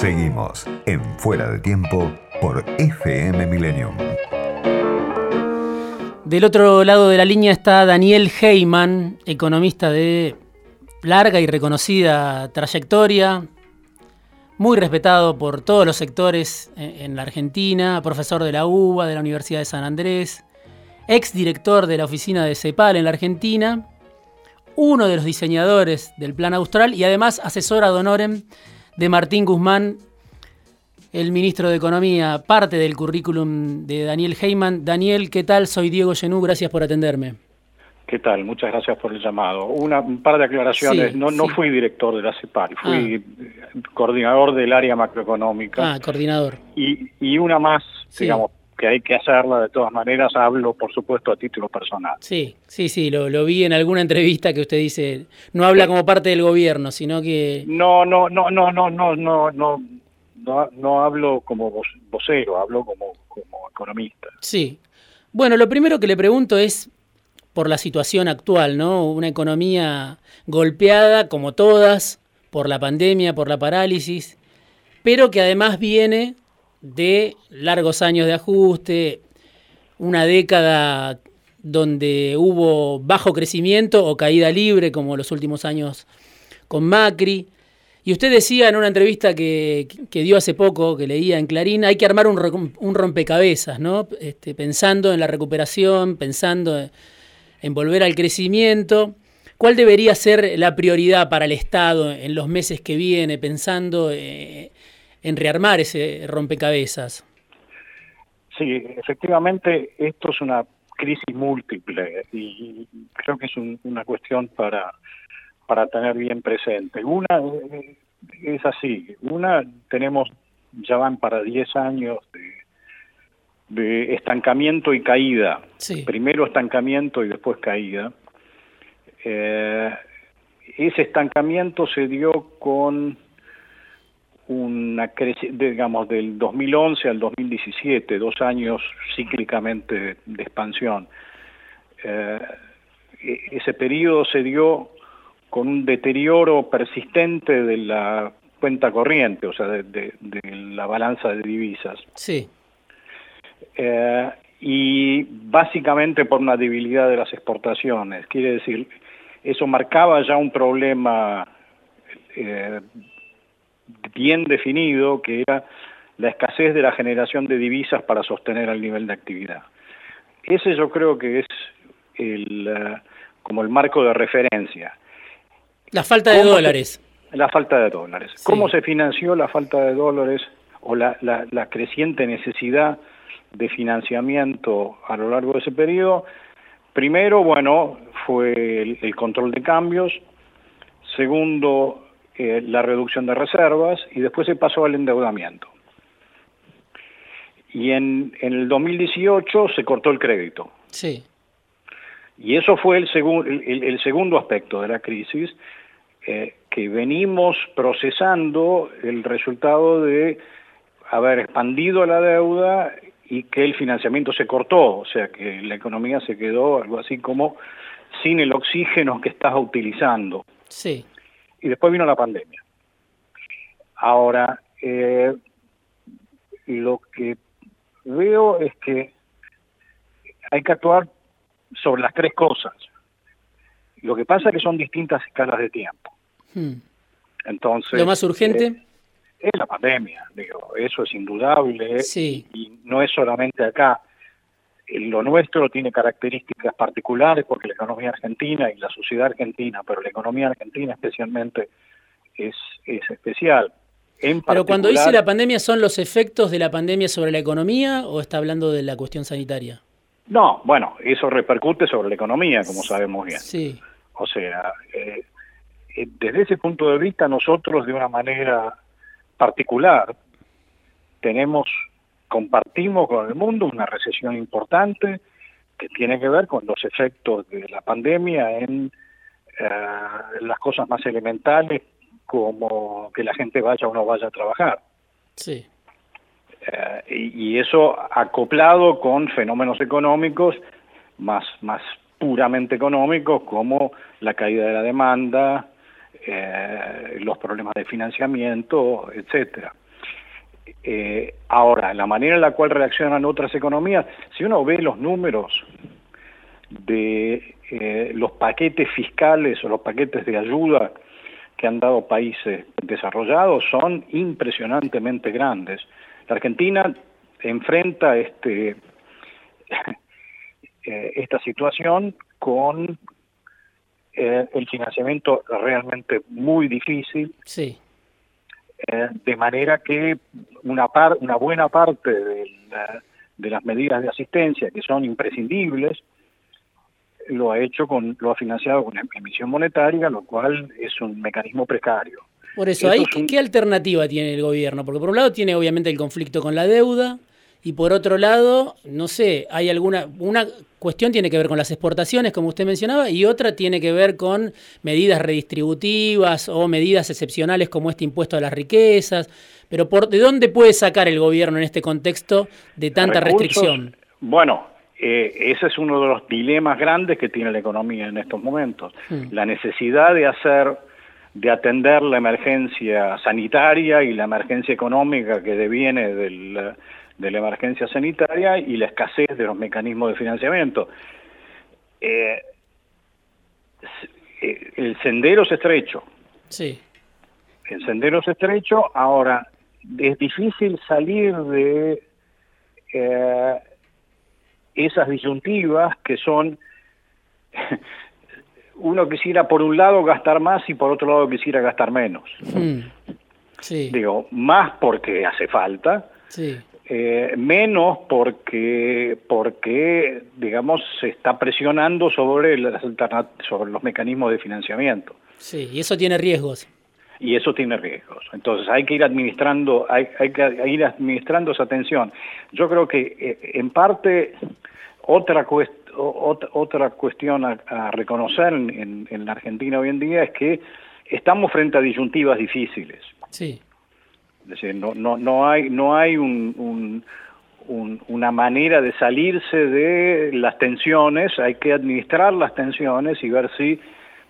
Seguimos en Fuera de Tiempo por FM Millennium. Del otro lado de la línea está Daniel Heyman, economista de larga y reconocida trayectoria, muy respetado por todos los sectores en la Argentina, profesor de la UBA, de la Universidad de San Andrés, exdirector de la oficina de CEPAL en la Argentina, uno de los diseñadores del Plan Austral y además asesor ad honorem de Martín Guzmán, el ministro de Economía, parte del currículum de Daniel Heyman. Daniel, ¿qué tal? Soy Diego Genú, gracias por atenderme. ¿Qué tal? Muchas gracias por el llamado. Un par de aclaraciones. Sí, no fui director de la CEPAL, fui coordinador del área macroeconómica. Ah, coordinador. Y una más, digamos, que hay que hacerla de todas maneras. Hablo, por supuesto, a título personal. Sí, lo vi en alguna entrevista que usted dice, no habla como parte del gobierno, sino que... No hablo como vocero, hablo como economista. Sí. Bueno, lo primero que le pregunto es por la situación actual, ¿no? Una economía golpeada, como todas, por la pandemia, por la parálisis, pero que además viene de largos años de ajuste, una década donde hubo bajo crecimiento o caída libre, como los últimos años con Macri. Y usted decía en una entrevista que dio hace poco, que leía en Clarín, hay que armar un rompecabezas, ¿no? Pensando en la recuperación, pensando en volver al crecimiento. ¿Cuál debería ser la prioridad para el Estado en los meses que viene, pensando en rearmar ese rompecabezas? Sí, efectivamente, esto es una crisis múltiple y creo que es una cuestión para tener bien presente. Una es así, tenemos, ya van para 10 años de estancamiento y caída. Sí. Primero estancamiento y después caída. Ese estancamiento se dio con una digamos, del 2011 al 2017, 2 años cíclicamente de expansión. Ese periodo se dio con un deterioro persistente de la cuenta corriente, o sea, de la balanza de divisas. Sí. Y básicamente por una debilidad de las exportaciones. Quiere decir, eso marcaba ya un problema bien definido, que era la escasez de la generación de divisas para sostener el nivel de actividad. Ese yo creo que es como el marco de referencia. La falta de dólares. La falta de dólares. Sí. ¿Cómo se financió la falta de dólares o la creciente necesidad de financiamiento a lo largo de ese periodo? Primero, bueno, fue el control de cambios. Segundo, la reducción de reservas. Y después se pasó al endeudamiento. Y en el 2018 se cortó el crédito. Sí. Y eso fue el segundo aspecto de la crisis, que venimos procesando el resultado de haber expandido la deuda y que el financiamiento se cortó, o sea que la economía se quedó algo así como sin el oxígeno que estaba utilizando. Sí. Y después vino la pandemia. Ahora, lo que veo es que hay que actuar sobre las tres cosas. Lo que pasa es que son distintas escalas de tiempo. Entonces, ¿lo más urgente? Es la pandemia, digo, eso es indudable. Sí. Y no es solamente acá. Lo nuestro tiene características particulares porque la economía argentina y la sociedad argentina, pero la economía argentina especialmente es especial. Pero cuando dice la pandemia, ¿son los efectos de la pandemia sobre la economía o está hablando de la cuestión sanitaria? No, bueno, eso repercute sobre la economía, como sabemos bien. Sí. O sea, desde ese punto de vista nosotros de una manera particular compartimos con el mundo una recesión importante que tiene que ver con los efectos de la pandemia en las cosas más elementales como que la gente vaya o no vaya a trabajar. Sí. Y eso acoplado con fenómenos económicos más puramente económicos como la caída de la demanda, los problemas de financiamiento, etcétera. Ahora, la manera en la cual reaccionan otras economías, si uno ve los números de los paquetes fiscales o los paquetes de ayuda que han dado países desarrollados, son impresionantemente grandes. La Argentina enfrenta esta situación con el financiamiento realmente muy difícil, sí. De manera que una buena parte de las medidas de asistencia, que son imprescindibles, lo ha financiado con emisión monetaria, lo cual es un mecanismo precario. Por eso, ¿qué alternativa tiene el gobierno? Porque por un lado tiene obviamente el conflicto con la deuda, y por otro lado, no sé, hay una cuestión tiene que ver con las exportaciones, como usted mencionaba, y otra tiene que ver con medidas redistributivas o medidas excepcionales como este impuesto a las riquezas. Pero ¿de dónde puede sacar el gobierno en este contexto de tanta restricción? Bueno, ese es uno de los dilemas grandes que tiene la economía en estos momentos. La necesidad de atender la emergencia sanitaria y la emergencia económica que deviene de la emergencia sanitaria y la escasez de los mecanismos de financiamiento. El sendero es estrecho. Sí. El sendero es estrecho. Ahora, es difícil salir de... esas disyuntivas que son, uno quisiera por un lado gastar más y por otro lado quisiera gastar menos. Sí. Digo, más porque hace falta, sí. Menos porque digamos, se está presionando sobre los mecanismos de financiamiento. Sí, y eso tiene riesgos. Entonces hay que ir administrando, hay que ir administrando esa tensión. Yo creo que en parte otra cuestión a reconocer en la Argentina hoy en día es que estamos frente a disyuntivas difíciles. Sí. Es decir, no hay una manera de salirse de las tensiones, hay que administrar las tensiones y ver si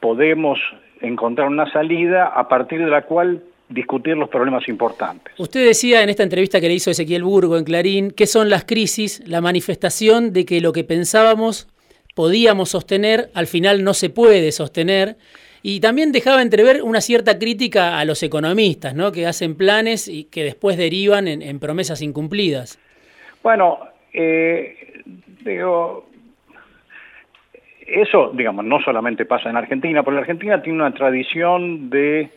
podemos encontrar una salida a partir de la cual discutir los problemas importantes. Usted decía en esta entrevista que le hizo Ezequiel Burgo en Clarín que son las crisis, la manifestación de que lo que pensábamos podíamos sostener, al final no se puede sostener, y también dejaba entrever una cierta crítica a los economistas, ¿no?, que hacen planes y que después derivan en promesas incumplidas. Bueno, eso, digamos, no solamente pasa en Argentina, porque la Argentina tiene una tradición de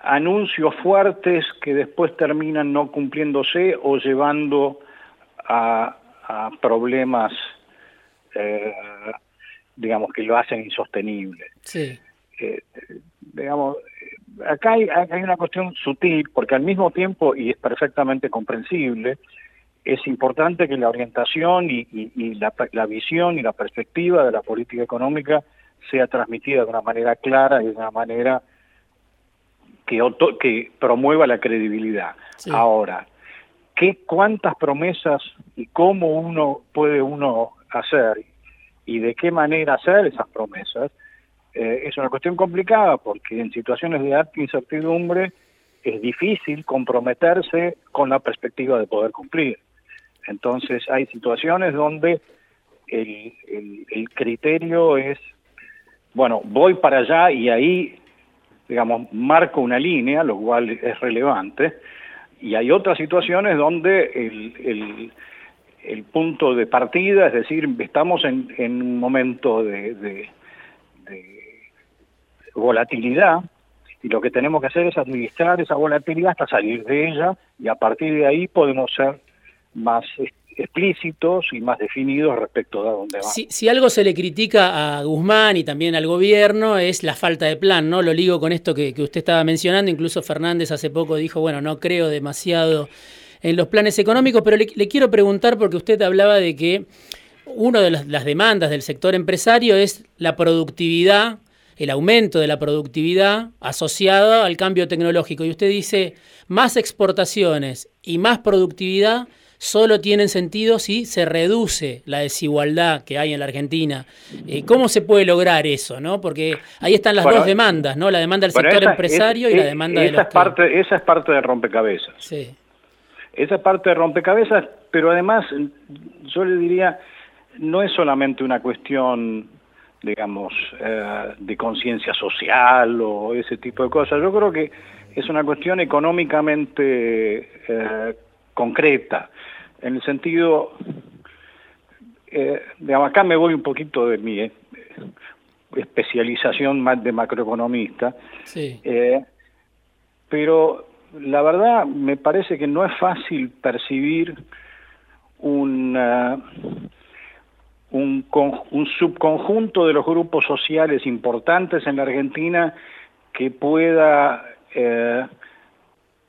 anuncios fuertes que después terminan no cumpliéndose o llevando a problemas, digamos, que lo hacen insostenible. Sí. Digamos, acá hay una cuestión sutil, porque al mismo tiempo, y es perfectamente comprensible, es importante que la orientación y la visión y la perspectiva de la política económica sea transmitida de una manera clara y de una manera que promueva la credibilidad. Sí. Ahora, ¿cuántas promesas y cómo puede uno hacer y de qué manera hacer esas promesas? Es una cuestión complicada porque en situaciones de alta incertidumbre es difícil comprometerse con la perspectiva de poder cumplir. Entonces hay situaciones donde el criterio es, bueno, voy para allá y ahí, digamos, marco una línea, lo cual es relevante, y hay otras situaciones donde el punto de partida, es decir, estamos en un momento de volatilidad, y lo que tenemos que hacer es administrar esa volatilidad hasta salir de ella, y a partir de ahí podemos ser más explícitos y más definidos respecto de a dónde va. Si algo se le critica a Guzmán y también al gobierno es la falta de plan, ¿no? Lo ligo con esto que usted estaba mencionando, incluso Fernández hace poco dijo, bueno, no creo demasiado en los planes económicos, pero le quiero preguntar porque usted hablaba de que una de las demandas del sector empresario es la productividad, el aumento de la productividad asociada al cambio tecnológico, y usted dice más exportaciones y más productividad solo tienen sentido si se reduce la desigualdad que hay en la Argentina. ¿Cómo se puede lograr eso, no? Porque ahí están las dos demandas, ¿no? La demanda del sector empresario y la demanda de los... Esa es parte del rompecabezas. Sí. Esa parte de rompecabezas, pero además yo le diría, no es solamente una cuestión, digamos, de conciencia social o ese tipo de cosas. Yo creo que es una cuestión económicamente concreta, en el sentido, digamos, acá me voy un poquito de mi especialización más de macroeconomista, sí. Pero la verdad me parece que no es fácil percibir un subconjunto de los grupos sociales importantes en la Argentina que pueda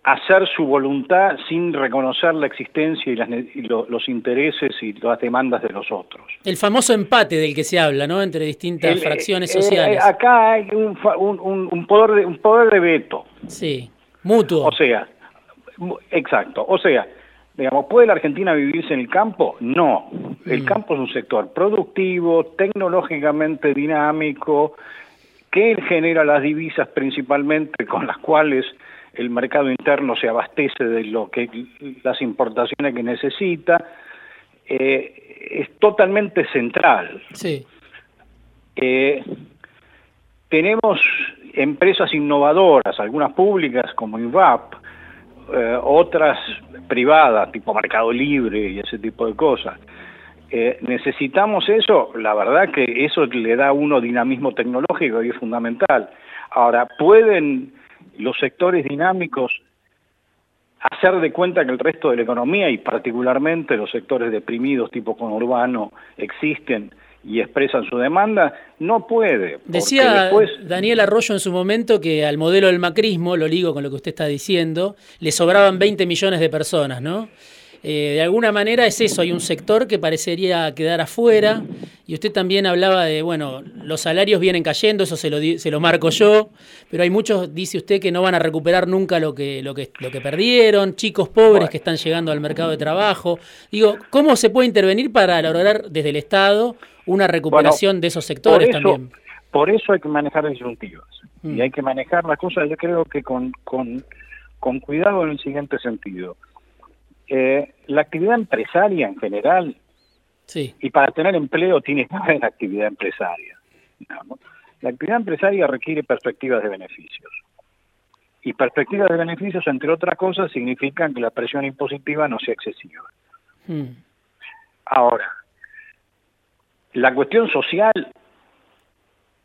hacer su voluntad sin reconocer la existencia y, los intereses y las demandas de los otros. El famoso empate del que se habla, ¿no? Entre distintas fracciones sociales. Acá hay un poder de veto. Sí, mutuo. O sea, exacto. O sea, digamos, ¿puede la Argentina vivirse en el campo? No. El campo es un sector productivo, tecnológicamente dinámico, que genera las divisas principalmente con las cuales el mercado interno se abastece de lo que las importaciones que necesita. Es totalmente central. Sí. Tenemos empresas innovadoras, algunas públicas como INVAP, otras privadas, tipo Mercado Libre y ese tipo de cosas. Necesitamos eso, la verdad que eso le da a uno dinamismo tecnológico y es fundamental. Ahora, ¿pueden los sectores dinámicos hacer de cuenta que el resto de la economía, y particularmente los sectores deprimidos tipo conurbano, existen y expresan su demanda? No puede. Decía Daniel Arroyo en su momento que al modelo del macrismo, lo ligo con lo que usted está diciendo, le sobraban 20 millones de personas, ¿no? De alguna manera es eso, hay un sector que parecería quedar afuera, y usted también hablaba de, bueno, los salarios vienen cayendo, eso se lo marco yo, pero hay muchos, dice usted, que no van a recuperar nunca lo que perdieron, chicos pobres que están llegando al mercado de trabajo. Digo, ¿cómo se puede intervenir para lograr desde el Estado una recuperación de esos sectores también? Por eso hay que manejar disyuntivas, y hay que manejar las cosas, yo creo que con cuidado en el siguiente sentido. La actividad empresaria en general, sí. Y para tener empleo tiene que haber actividad empresaria, ¿no? La actividad empresaria requiere perspectivas de beneficios. Y perspectivas de beneficios, entre otras cosas, significan que la presión impositiva no sea excesiva. Ahora, la cuestión social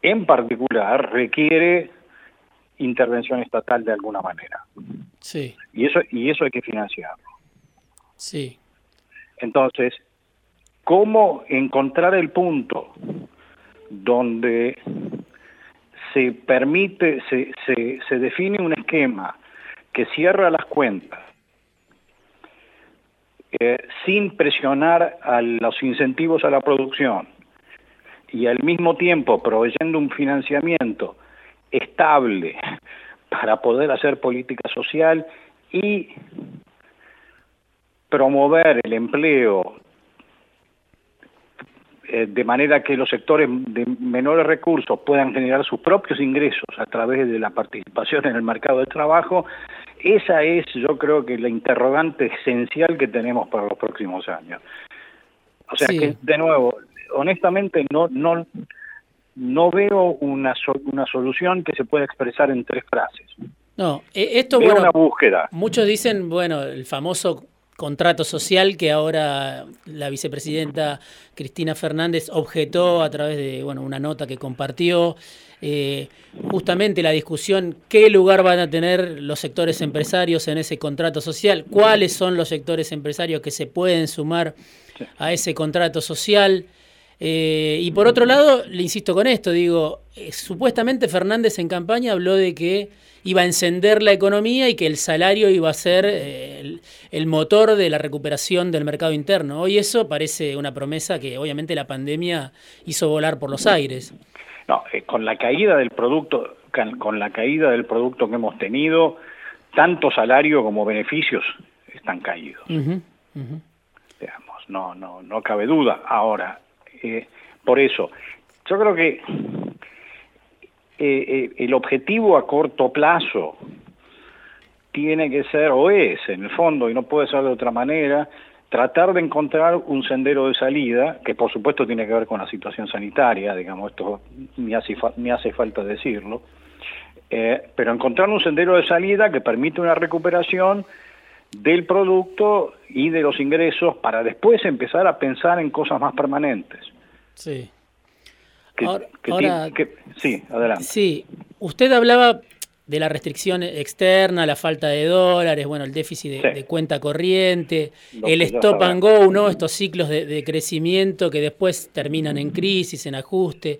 en particular requiere intervención estatal de alguna manera. Sí. Y eso hay que financiarlo. Sí. Entonces, ¿cómo encontrar el punto donde se permite, se define un esquema que cierra las cuentas sin presionar a los incentivos a la producción y al mismo tiempo proveyendo un financiamiento estable para poder hacer política social y promover el empleo de manera que los sectores de menores recursos puedan generar sus propios ingresos a través de la participación en el mercado de trabajo? Esa es, yo creo, que la interrogante esencial que tenemos para los próximos años. O sea, sí. Que, de nuevo, honestamente no veo una solución que se pueda expresar en tres frases. No, esto, veo, bueno, una búsqueda. Muchos dicen, bueno, el famoso contrato social que ahora la vicepresidenta Cristina Fernández objetó a través de, bueno, una nota que compartió, justamente la discusión qué lugar van a tener los sectores empresarios en ese contrato social, cuáles son los sectores empresarios que se pueden sumar a ese contrato social. Y por otro lado, le insisto con esto, digo, supuestamente Fernández en campaña habló de que iba a encender la economía y que el salario iba a ser el motor de la recuperación del mercado interno. Hoy eso parece una promesa que obviamente la pandemia hizo volar por los aires. No, con la caída del producto que hemos tenido, tanto salario como beneficios están caídos. digamos, no cabe duda. Ahora, por eso, yo creo que el objetivo a corto plazo tiene que ser, o es, en el fondo, y no puede ser de otra manera, tratar de encontrar un sendero de salida, que por supuesto tiene que ver con la situación sanitaria, digamos, esto me hace falta decirlo, pero encontrar un sendero de salida que permite una recuperación del producto y de los ingresos para después empezar a pensar en cosas más permanentes. Sí. Sí, adelante. Sí, usted hablaba de la restricción externa, la falta de dólares, bueno, el déficit de cuenta corriente, el stop and go, ¿no? Estos ciclos de crecimiento que después terminan en crisis, en ajuste,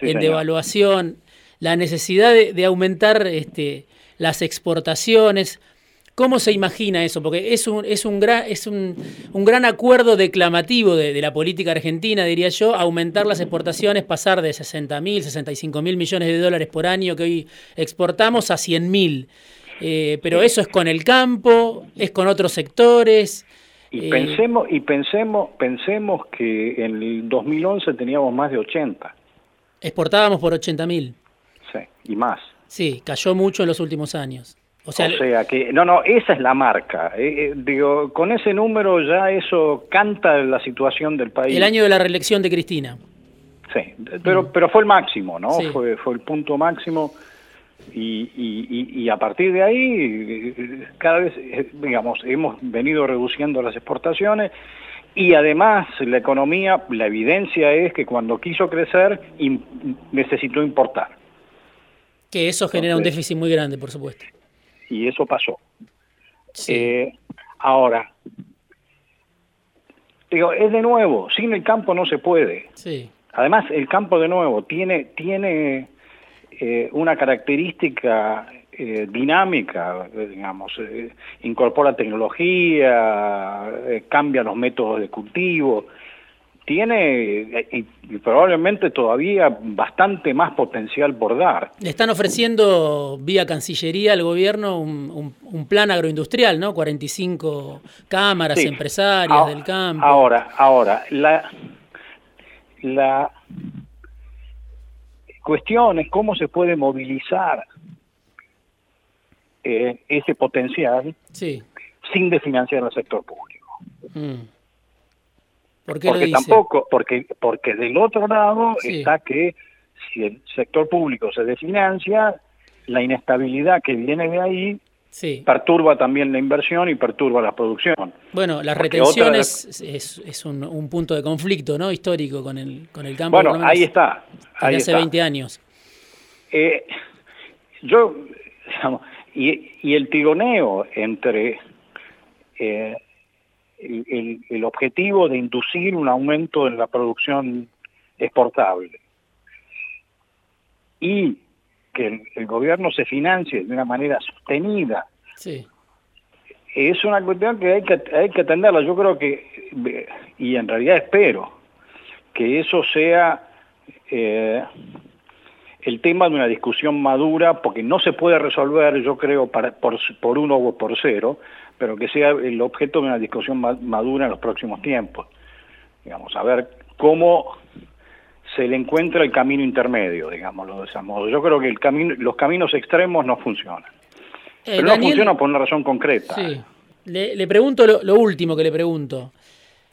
devaluación, la necesidad de aumentar las exportaciones. ¿Cómo se imagina eso? Porque es un gran acuerdo declamativo de la política argentina, diría yo, aumentar las exportaciones, pasar de 60.000, 65.000 millones de dólares por año que hoy exportamos a 100.000. Pero eso es con el campo, es con otros sectores. Pensemos que en el 2011 teníamos más de 80. Exportábamos por 80.000. Sí, y más. Sí, cayó mucho en los últimos años. O sea que no, esa es la marca. Digo, con ese número ya eso canta la situación del país. El año de la reelección de Cristina. Sí, pero fue el máximo, ¿no? Sí. Fue el punto máximo y a partir de ahí cada vez, digamos, hemos venido reduciendo las exportaciones y además la economía, la evidencia es que cuando quiso crecer necesitó importar. Que eso genera un déficit muy grande, por supuesto. Y eso pasó. Sí. Ahora, digo, es de nuevo, sin el campo no se puede. Sí. Además, el campo de nuevo tiene una característica dinámica, digamos, incorpora tecnología, cambia los métodos de cultivo, tiene y probablemente todavía bastante más potencial por dar. Le están ofreciendo vía Cancillería al gobierno un plan agroindustrial, ¿no? 45 cámaras empresarias del campo. Ahora la cuestión es cómo se puede movilizar ese potencial sin desfinanciar al sector público. Porque del otro lado está que si el sector público se desfinancia, la inestabilidad que viene de ahí perturba también la inversión y perturba la producción. Bueno, las retenciones es un punto de conflicto, ¿no? Histórico con el campo. Bueno, ahí está. Ahí hace 20 años. Y el tironeo entre El objetivo de inducir un aumento en la producción exportable y que el gobierno se financie de una manera sostenida es una cuestión que hay que atenderla. Yo creo que, y en realidad espero, que eso sea el tema de una discusión madura, porque no se puede resolver, yo creo, por uno o por cero, pero que sea el objeto de una discusión madura en los próximos tiempos. Digamos, a ver cómo se le encuentra el camino intermedio, digámoslo de ese modo. Yo creo que los caminos extremos no funcionan. Pero Daniel, no funcionan por una razón concreta. Sí. Le pregunto lo último que le pregunto.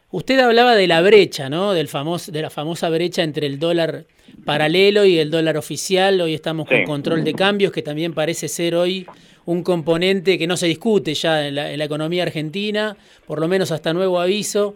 Usted hablaba de la brecha, ¿no? De la famosa brecha entre el dólar paralelo y el dólar oficial. Hoy estamos con control de cambios, que también parece ser hoy un componente que no se discute ya en la economía argentina, por lo menos hasta nuevo aviso.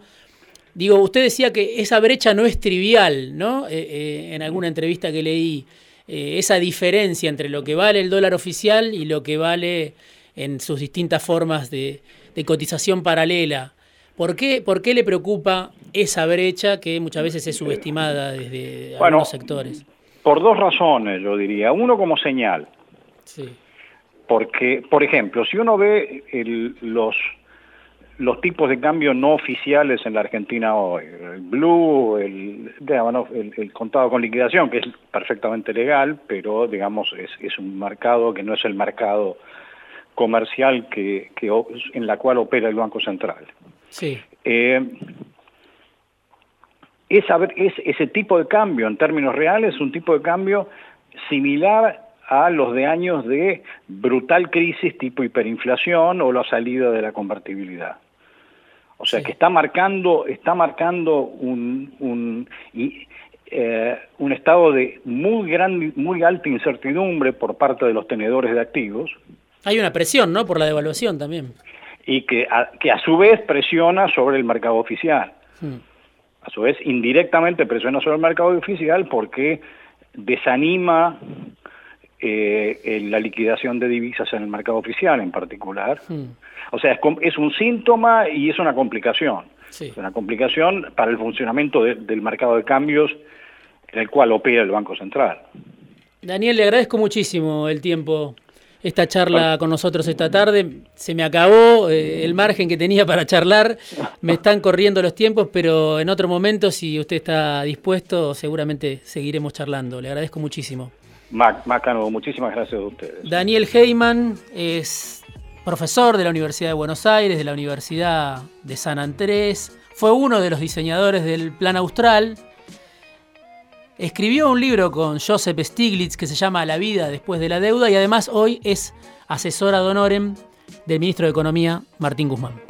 Digo, usted decía que esa brecha no es trivial, ¿no? En alguna entrevista que leí, esa diferencia entre lo que vale el dólar oficial y lo que vale en sus distintas formas de cotización paralela. ¿Por qué le preocupa esa brecha que muchas veces es subestimada desde algunos sectores? Por dos razones, yo diría. Uno, como señal. Sí. Porque, por ejemplo, si uno ve los tipos de cambio no oficiales en la Argentina hoy, el blue, el contado con liquidación, que es perfectamente legal, pero digamos es un mercado que no es el mercado comercial en la cual opera el Banco Central. Sí. Es ese tipo de cambio, en términos reales, un tipo de cambio similar a los de años de brutal crisis tipo hiperinflación o la salida de la convertibilidad. O sea, sí, que está marcando un estado de muy alta incertidumbre por parte de los tenedores de activos. Hay una presión, ¿no?, por la devaluación también. Y que a su vez presiona sobre el mercado oficial. Sí. A su vez, indirectamente presiona sobre el mercado oficial porque desanima la liquidación de divisas en el mercado oficial en particular. Mm. O sea, es un síntoma y es una complicación. Sí. Es una complicación para el funcionamiento del mercado de cambios en el cual opera el Banco Central. Daniel, le agradezco muchísimo el tiempo, esta charla con nosotros esta tarde. Se me acabó el margen que tenía para charlar, me están corriendo los tiempos, pero en otro momento, si usted está dispuesto, seguramente seguiremos charlando. Le agradezco muchísimo. Macano, muchísimas gracias a ustedes. Daniel Heyman es profesor de la Universidad de Buenos Aires, de la Universidad de San Andrés, fue uno de los diseñadores del Plan Austral, escribió un libro con Joseph Stiglitz que se llama La vida después de la deuda, y además hoy es asesora ad honorem del ministro de Economía, Martín Guzmán.